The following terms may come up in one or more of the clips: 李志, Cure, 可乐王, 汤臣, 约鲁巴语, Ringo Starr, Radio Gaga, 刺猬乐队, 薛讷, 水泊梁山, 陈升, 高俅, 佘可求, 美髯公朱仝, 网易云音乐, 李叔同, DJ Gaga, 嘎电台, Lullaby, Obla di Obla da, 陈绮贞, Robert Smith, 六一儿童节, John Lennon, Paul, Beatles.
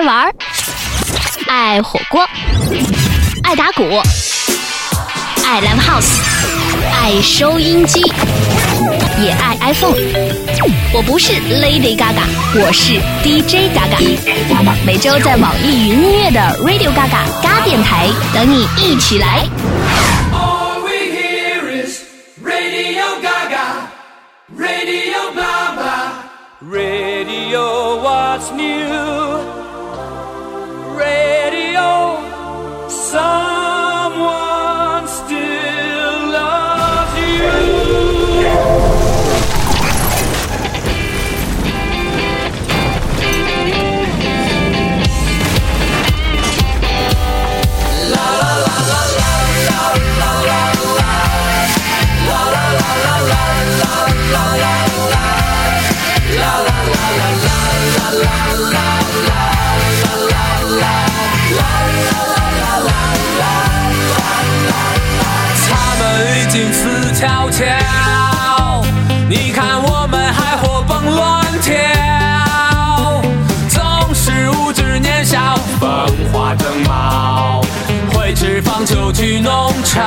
爱玩，爱火锅，爱打鼓，爱 Live House， 爱收音机，也爱 iPhone。 我不是 Lady Gaga， 我是 DJ Gaga， 每周在网易云音乐的 Radio Gaga 嘎电台等你一起来。Radio blah blah. Radio what's new? Radio someone still loves you. La la la la la la la la. La la la la la la la la.悄悄，你看我们还活蹦乱跳，总是无知年少，风华正茂，挥斥方遒去弄潮。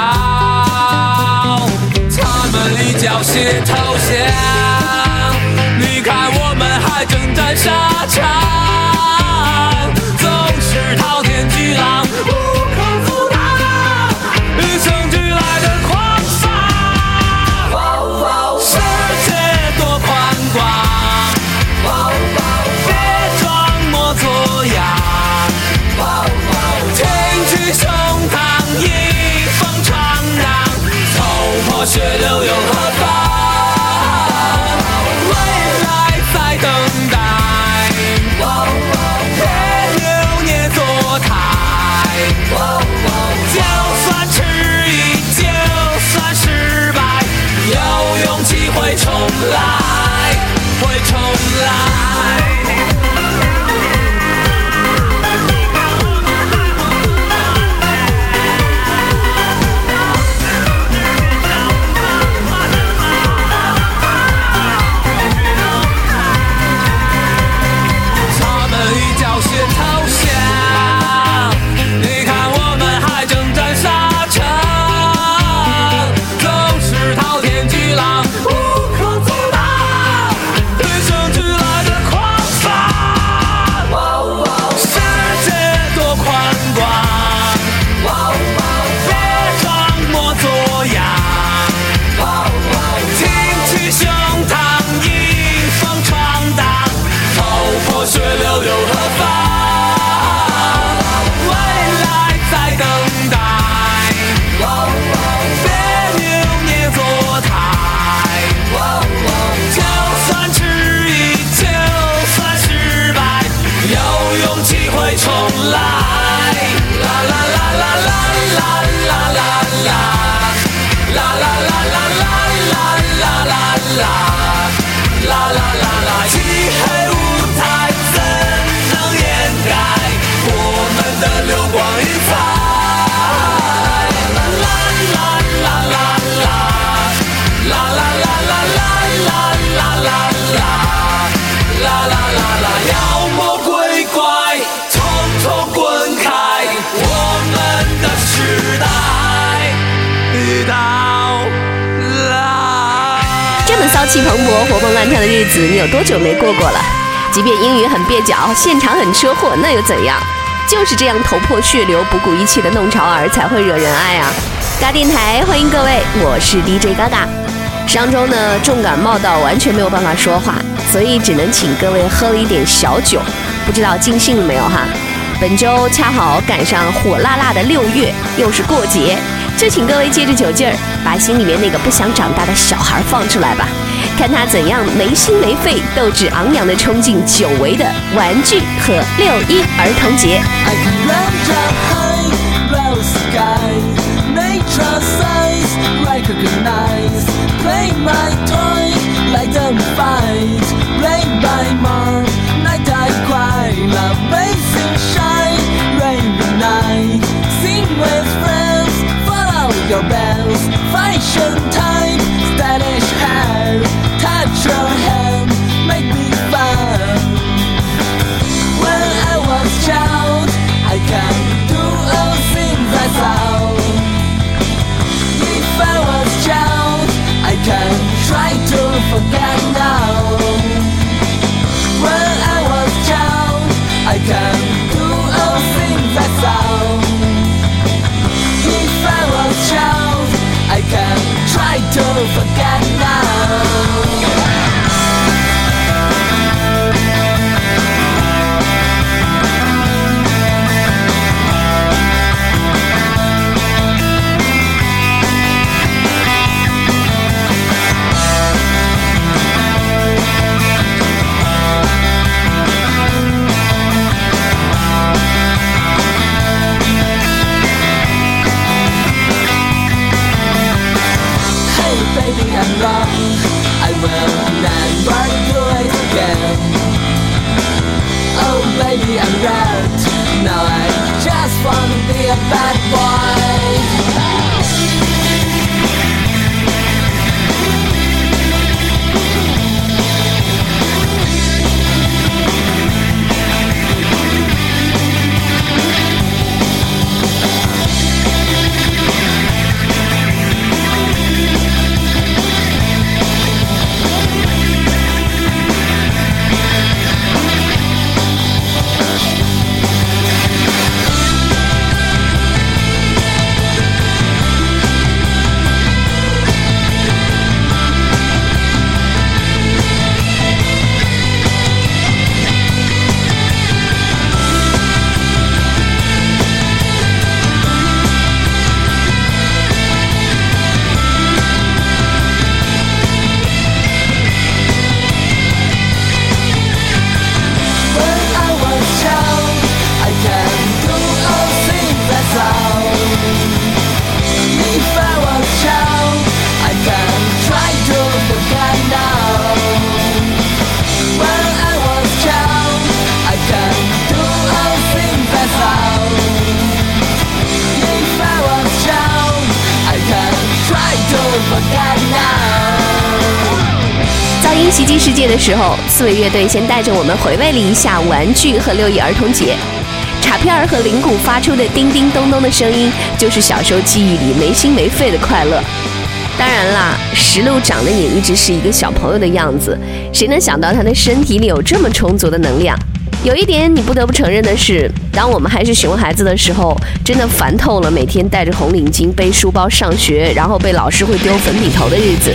他们一脚鞋投降，你看我们还征战沙场，总是滔天巨浪，无可阻挡，与生俱来的狂。血流又何妨，未来在等待，别留念坐台，就算迟疑，就算失败，有勇气会重来，会重来。朝气蓬勃活蹦乱跳的日子你有多久没过过了？即便英语很蹩脚，现场很车祸，那又怎样？就是这样头破血流不顾一切的弄潮儿才会惹人爱啊。嘎电台欢迎各位，我是 DJ 嘎嘎。上周呢重感冒到完全没有办法说话，所以只能请各位喝了一点小酒，不知道尽兴了没有哈。本周恰好赶上火辣辣的6月，又是过节，就请各位借着酒劲儿，把心里面那个不想长大的小孩放出来吧，看他怎样没心没肺、斗志昂扬地冲进久违的玩具和6·1儿童节。Your bells, fashion time, stylish hair, touch your hand, make me fun. When I was dirty and red. Now I just wanna be a bad boy.时候，刺猬乐队先带着我们回味了一下玩具和六一儿童节，卡片儿和铃鼓发出的叮叮咚咚的声音，就是小时候记忆里没心没肺的快乐。当然啦，石榴长得也一直是一个小朋友的样子，谁能想到他的身体里有这么充足的能量？有一点你不得不承认的是，当我们还是熊孩子的时候，真的烦透了每天戴着红领巾背书包上学，然后被老师会丢粉笔头的日子。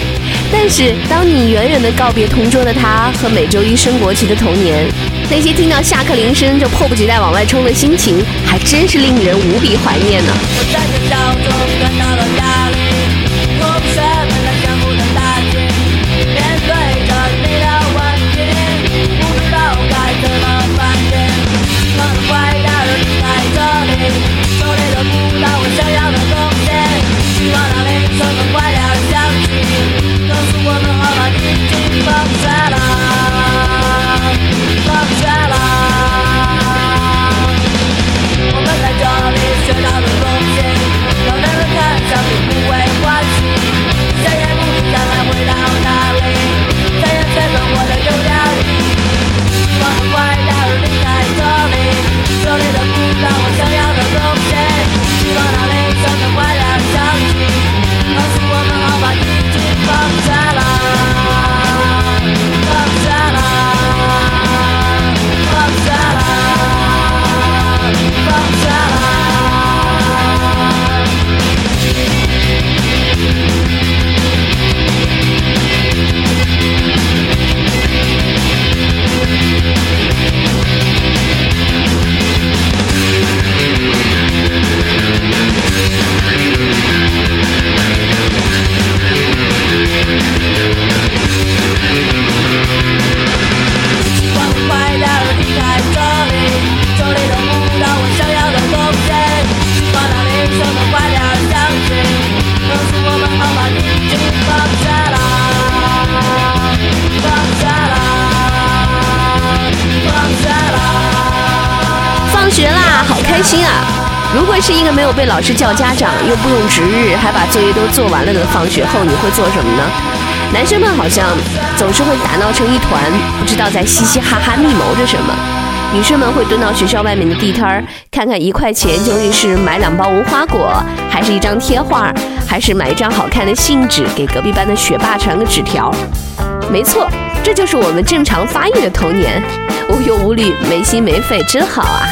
但是当你远远地告别同桌的他和每周一升国旗的童年，那些听到下课铃声就迫不及待往外冲的心情，还真是令人无比怀念呢。我站着脚中感到了压力，我不学本来相互的打击，面对着你的问题，不知道该怎么反击，可能坏的人在这里，手里得不到我想要的东西，希望那铃声能快点响起，我们好了，已经放学了，放学了。我们在这里学到的东西，让人们看上去不会欢喜。谁也不知将来会到哪里，谁也觉得活得有点意义。我很快到了离开这里，这里得不到我想要的东西，希望那铃声能快点响起，告诉我们好吧，已经放学。是一个没有被老师叫家长，又不用值日，还把作业都做完了的放学后，你会做什么呢？男生们好像总是会打闹成一团，不知道在嘻嘻哈哈密谋着什么。女生们会蹲到学校外面的地摊，看看1块钱究竟是买2包无花果，还是一张贴画，还是买一张好看的信纸给隔壁班的学霸传个纸条。没错，这就是我们正常发育的童年，无忧无虑，没心没肺，真好啊。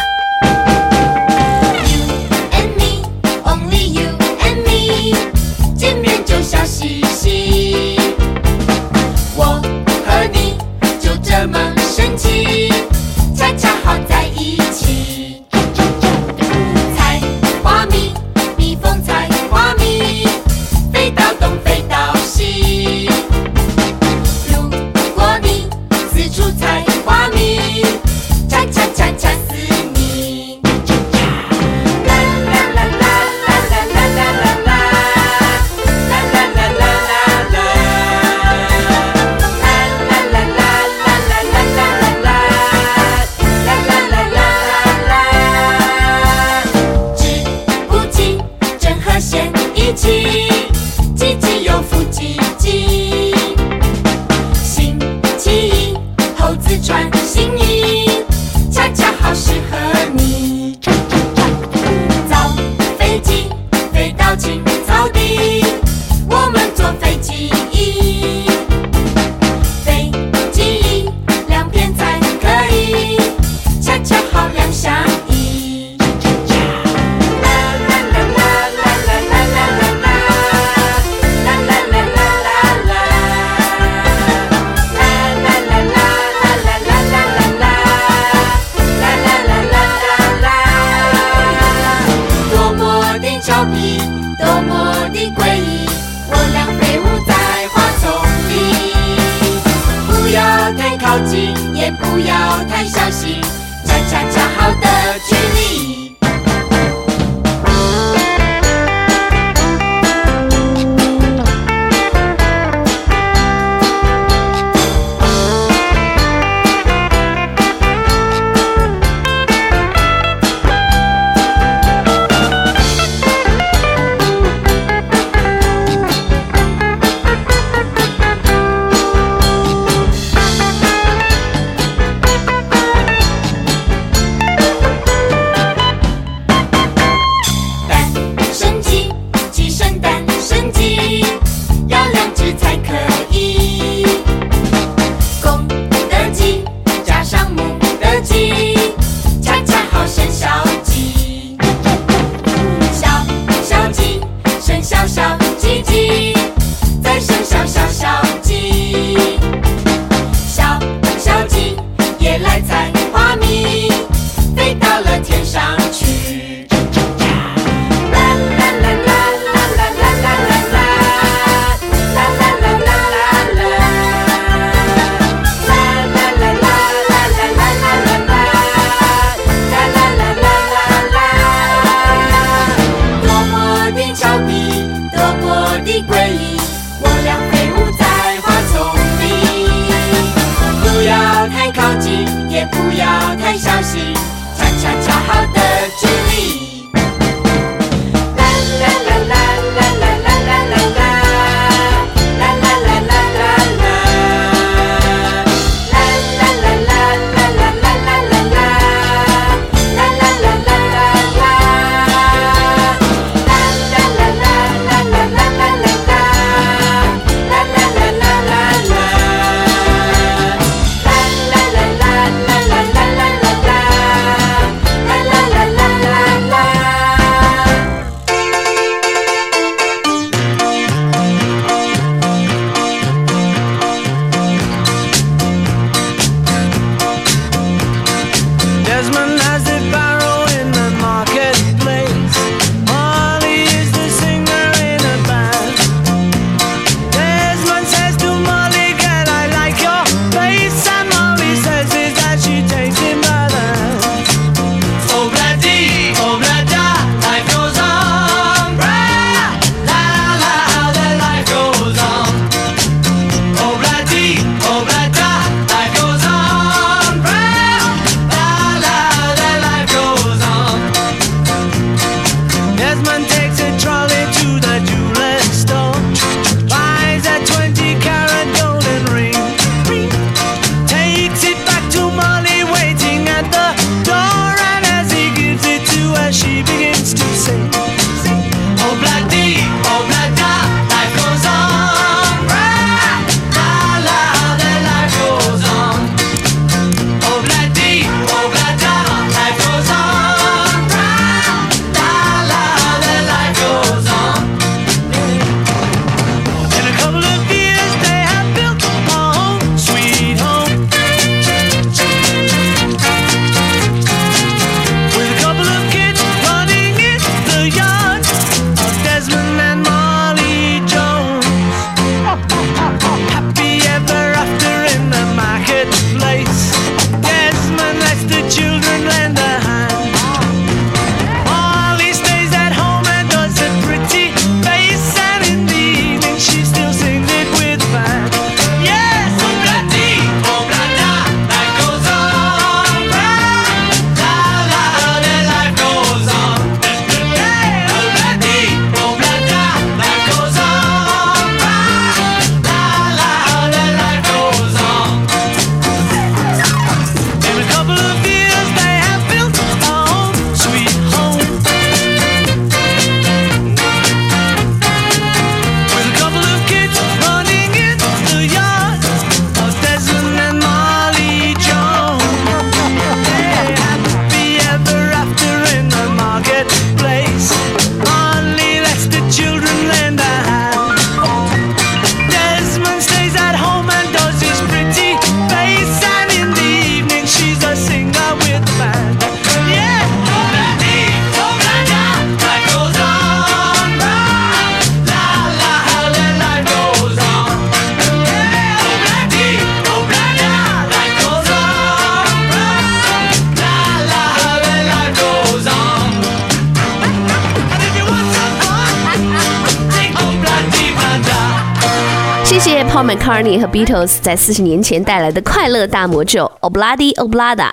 谢 Paul McCartney 和 Beatles 在40年前带来的快乐大魔咒 Obla di Obla da。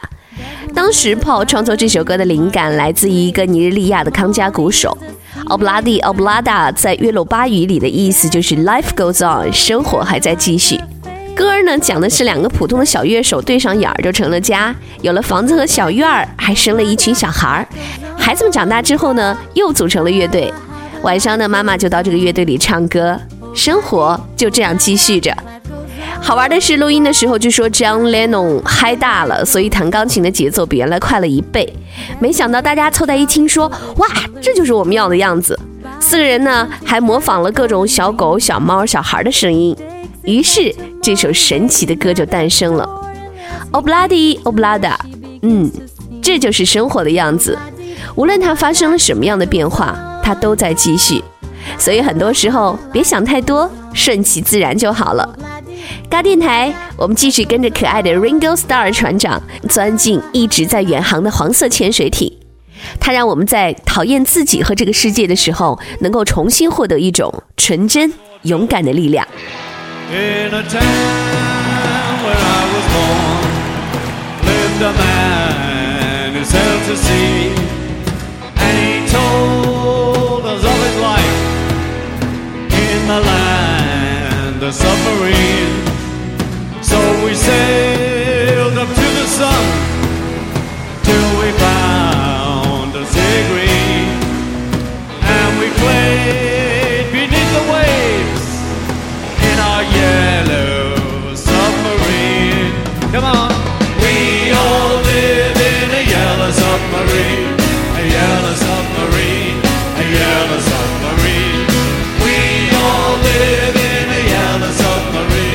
当时 Paul 创作这首歌的灵感来自于一个尼日利亚的康加鼓手。 Obla di Obla da 在约鲁巴语里的意思就是 Life goes on， 生活还在继续。歌呢讲的是两个普通的小乐手对上眼儿就成了家，有了房子和小院儿，还生了一群小孩。孩子们长大之后呢，又组成了乐队。晚上呢，妈妈就到这个乐队里唱歌，生活就这样继续着。好玩的是，录音的时候据说 John Lennon 嗨大了，所以弹钢琴的节奏比原来快了1倍。没想到大家凑在一听说，哇，这就是我们要的样子。4个人呢还模仿了各种小狗、小猫、小孩的声音，于是这首神奇的歌就诞生了。 Obla di Obla da， 这就是生活的样子，无论它发生了什么样的变化，它都在继续。所以很多时候别想太多，顺其自然就好了。嘎电台，我们继续跟着可爱的 Ringo Starr 船长钻进一直在远航的黄色潜水艇，它让我们在讨厌自己和这个世界的时候，能够重新获得一种纯真勇敢的力量。In a town where I was born, lived a man who sailed to sea, and he told us of his life in the land of submarines. So we sailed up to the sun till we found a sea green, and we played beneath the waves.Our yellow submarine. Come on. We all live in a yellow submarine. A yellow submarine. A yellow submarine. We all live in a yellow submarine.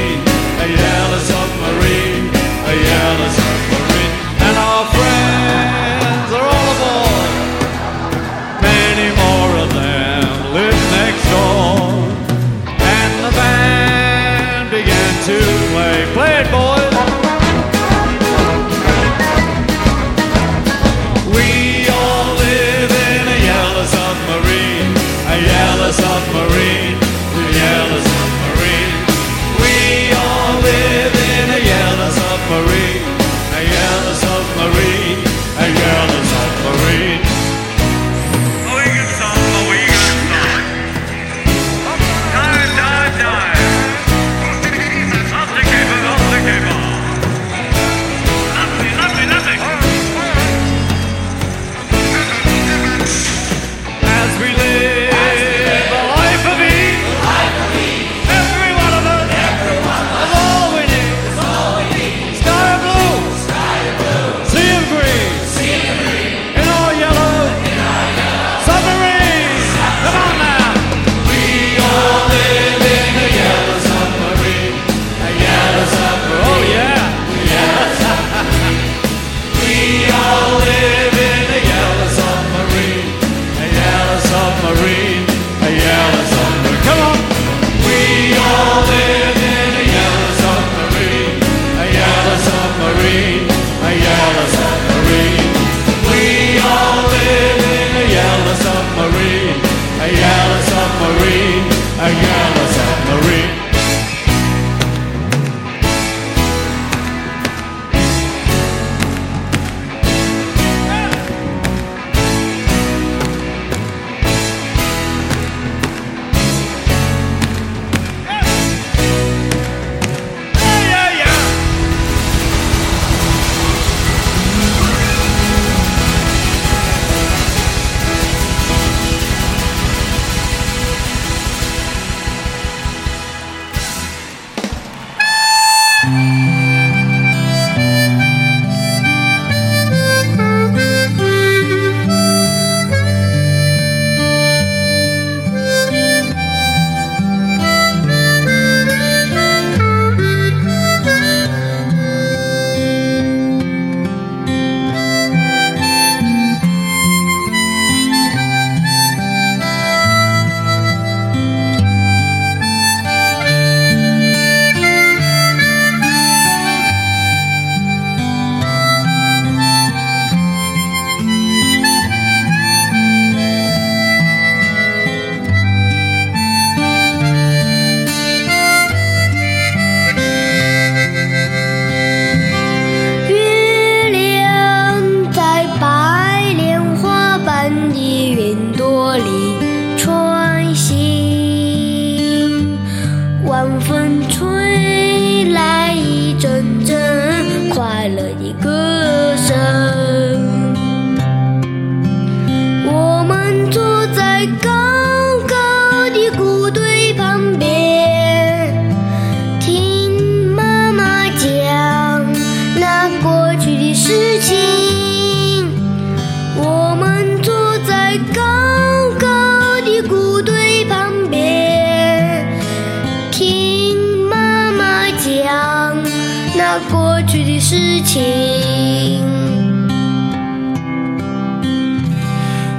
情，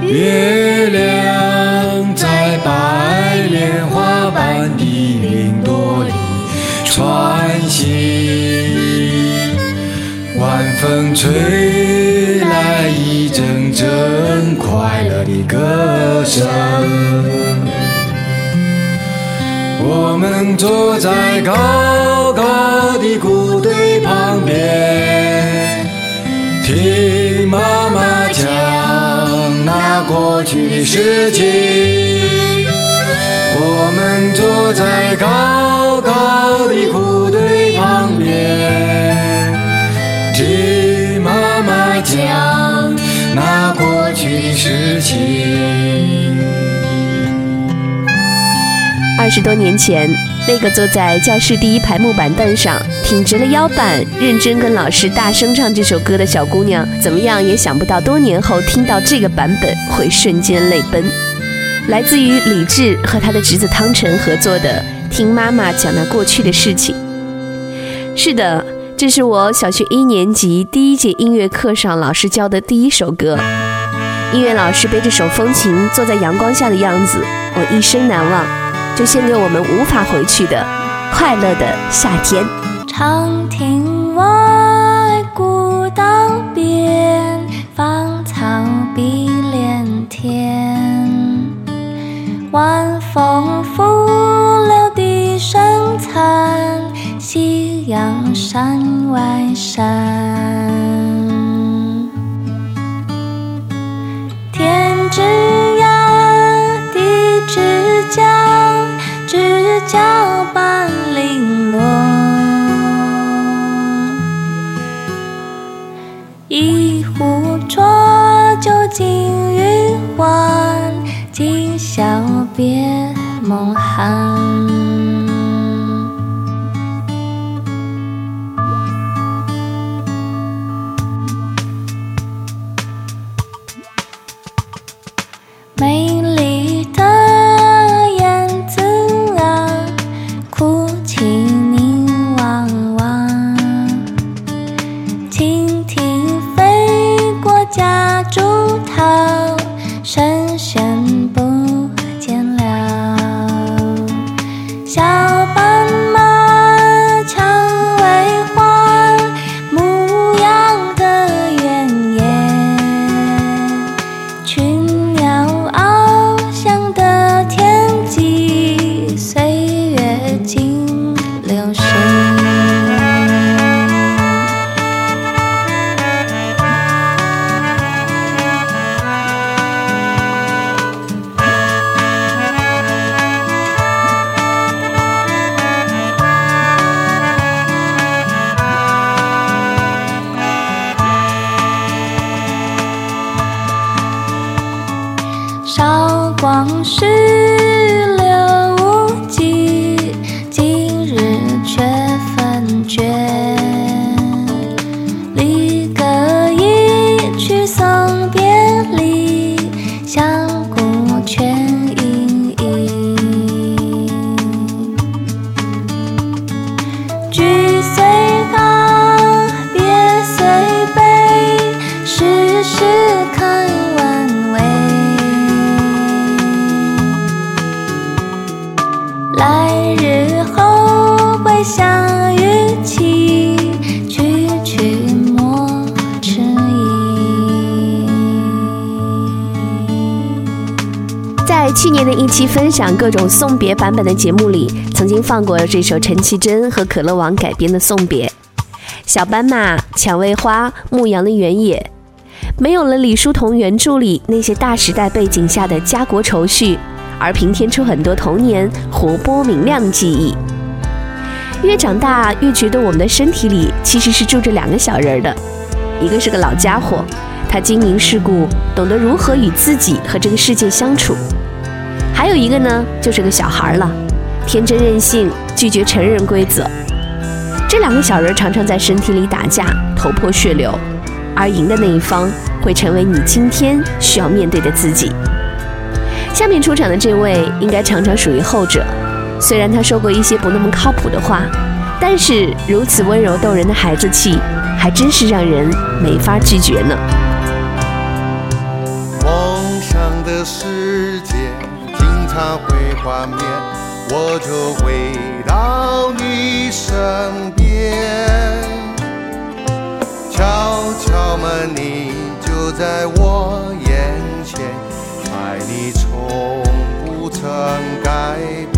月亮在白莲花般的云朵里穿行，晚风吹来一阵阵快乐的歌声，我们坐在高高的谷堆旁边，听妈妈讲那过去的事情，我们坐在高高的谷堆旁边，听妈妈讲那过去的事情。20多年前，那个坐在教室第一排木板凳上挺直了腰板，认真跟老师大声唱这首歌的小姑娘，怎么样也想不到多年后听到这个版本会瞬间泪奔。来自于李志和他的侄子汤臣合作的《听妈妈讲那过去的事情》。是的，这是我小学1年级第1节音乐课上老师教的第1首歌。音乐老师背着手风琴坐在阳光下的样子，我一生难忘，就献给我们无法回去的快乐的夏天。常听外古道边，芳草碧连天，晚风拂柳笛声残，夕阳山外山，天之涯，地之角，知交半零落，一壶浊酒尽余欢，今宵别梦寒。美丽的分享各种送别版本的节目里，曾经放过这首陈绮贞和可乐王改编的《送别》。小斑马、蔷薇花、牧羊的原野，没有了李叔同原著里那些大时代背景下的家国愁绪，而平添出很多童年活泼明亮的记忆。越长大越觉得我们的身体里其实是住着2个小人的，一个是个老家伙，他经营世故，懂得如何与自己和这个世界相处，还有一个呢，就是个小孩了，天真任性，拒绝成人规则。这2个小人常常在身体里打架，头破血流，而赢的那一方会成为你今天需要面对的自己。下面出场的这位应该常常属于后者，虽然他说过一些不那么靠谱的话，但是如此温柔动人的孩子气，还真是让人没法拒绝呢。梦想的世界经常会幻灭，我就回到你身边，敲敲门你就在我眼前，爱你从不曾改变。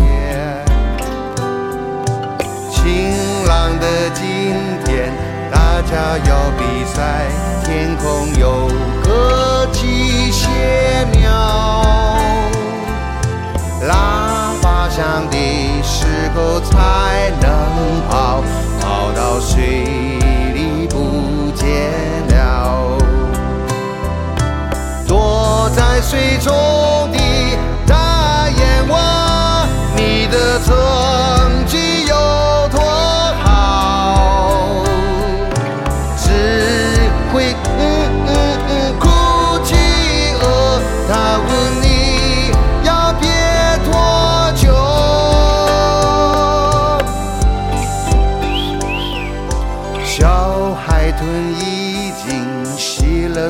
晴朗的今天大家要比赛，天空有个机械鸟，拉发响的时候才能跑，跑到水里不见了。躲在水中的大眼蛙，你的成绩有多好？只会哭泣而他问你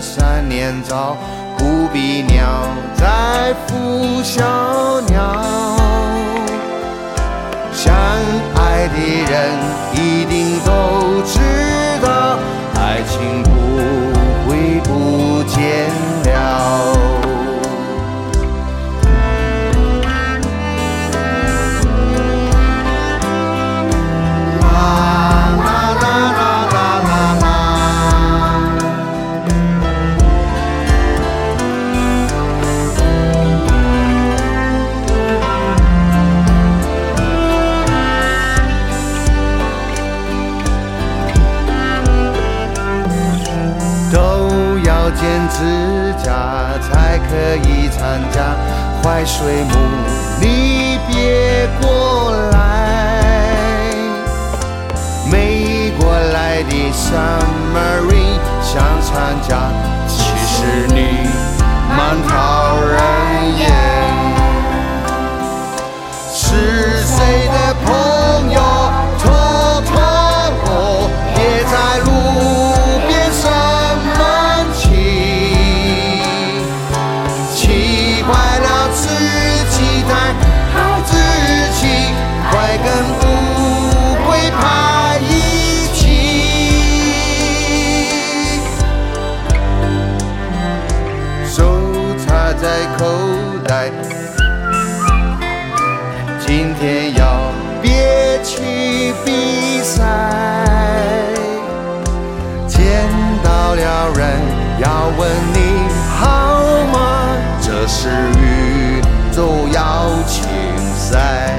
3年早，不比鸟再孵小鸟，相爱的人一定都知道，爱情不会不见了。剪指甲才可以参加，坏水母你别过来，没过来的 submarine 想参加，其实你蛮讨人厌，是谁的朋友偷偷我别在路口袋，今天要憋气比赛，见到了人要问你好吗，这是宇宙邀请赛。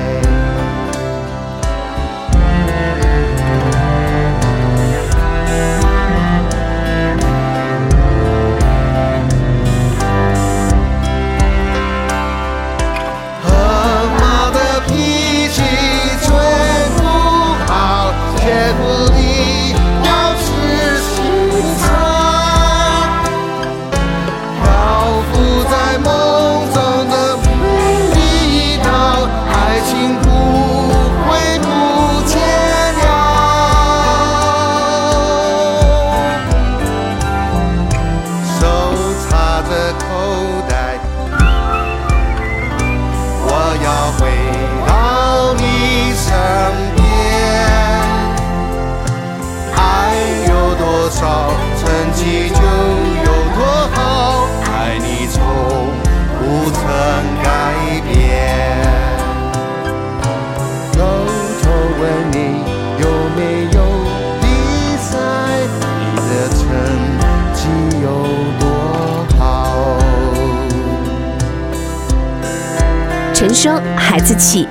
陈升，孩子气，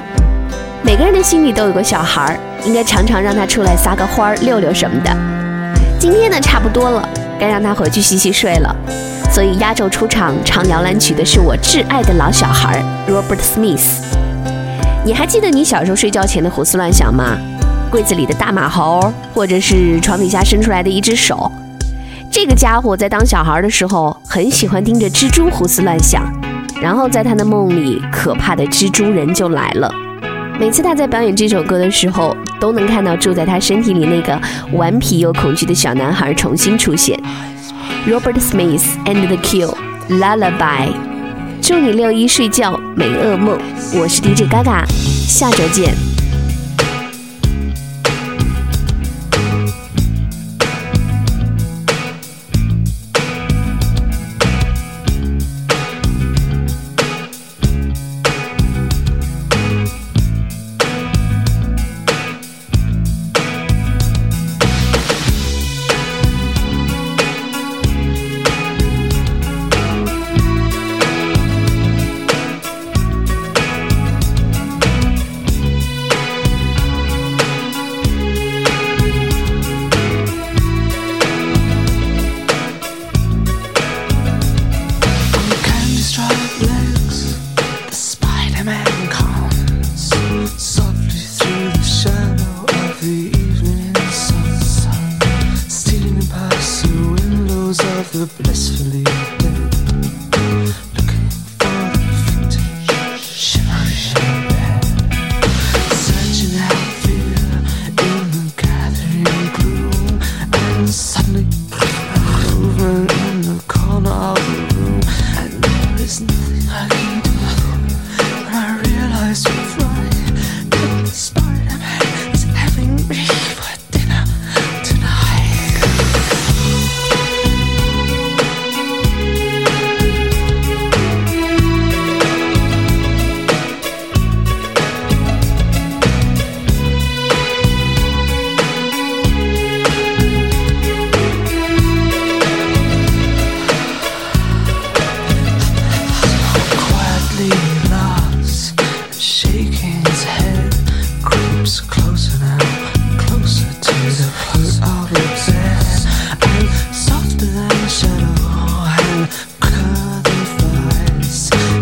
每个人的心里都有个小孩，应该常常让他出来撒个欢儿、溜溜什么的。今天呢，差不多了，该让他回去洗洗睡了。所以压轴出场唱摇篮曲的是我挚爱的老小孩 Robert Smith。你还记得你小时候睡觉前的胡思乱想吗？柜子里的大马猴，或者是床底下伸出来的一只手。这个家伙在当小孩的时候，很喜欢盯着蜘蛛胡思乱想。然后在他的梦里，可怕的蜘蛛人就来了。每次他在表演这首歌的时候，都能看到住在他身体里那个顽皮又恐惧的小男孩重新出现。 Robert Smith and the Cure Lullaby， 祝你六一睡觉没噩梦。我是 DJ Gaga， 下周见。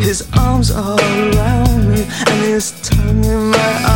His arms are around me and his tongue in my eye.